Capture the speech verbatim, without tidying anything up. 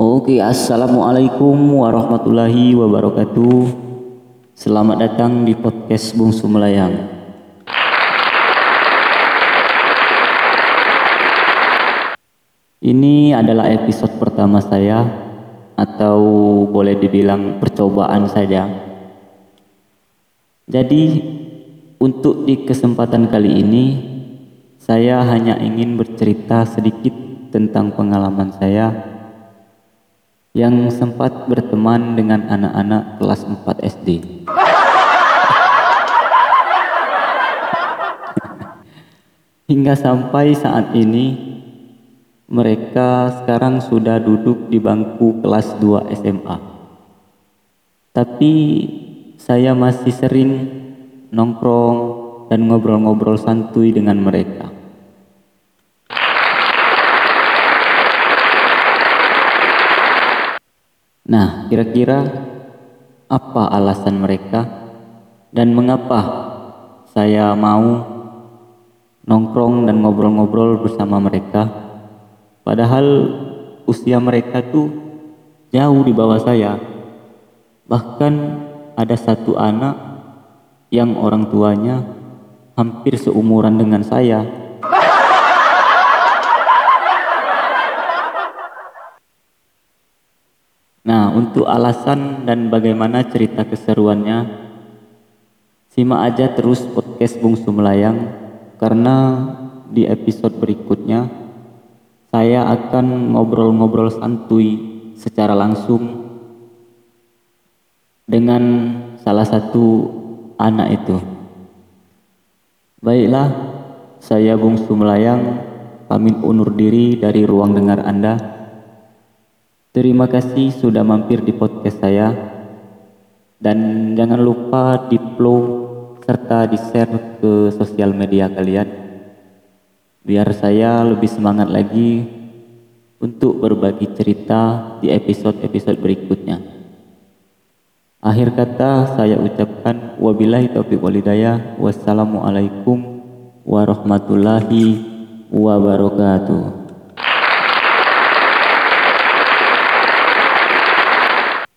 Oke, assalamualaikum warahmatullahi wabarakatuh. Selamat datang di podcast Bung Sumelayang. Ini adalah episode pertama saya, atau boleh dibilang percobaan saja. Jadi untuk di kesempatan kali ini saya hanya ingin bercerita sedikit tentang pengalaman saya yang sempat berteman dengan anak-anak kelas empat S D. Hingga sampai saat ini mereka sekarang sudah duduk di bangku kelas dua S M A. Tapi saya masih sering nongkrong dan ngobrol-ngobrol santuy dengan mereka. Nah, kira-kira apa alasan mereka dan mengapa saya mau nongkrong dan ngobrol-ngobrol bersama mereka? Padahal usia mereka tuh jauh di bawah saya. Bahkan ada satu anak yang orang tuanya hampir seumuran dengan saya. Nah, untuk alasan dan bagaimana cerita keseruannya, simak aja terus podcast Bung Sumelayang, karena di episode berikutnya saya akan ngobrol-ngobrol santuy secara langsung dengan salah satu anak itu. Baiklah, saya Bung Sumelayang pamit undur diri dari ruang dengar Anda. Terima kasih sudah mampir di podcast saya. Dan jangan lupa di-follow serta di-share ke sosial media kalian, biar saya lebih semangat lagi untuk berbagi cerita di episode-episode berikutnya. Akhir kata saya ucapkan wabillahi taufiq wal hidayah. Wassalamualaikum warahmatullahi wabarakatuh.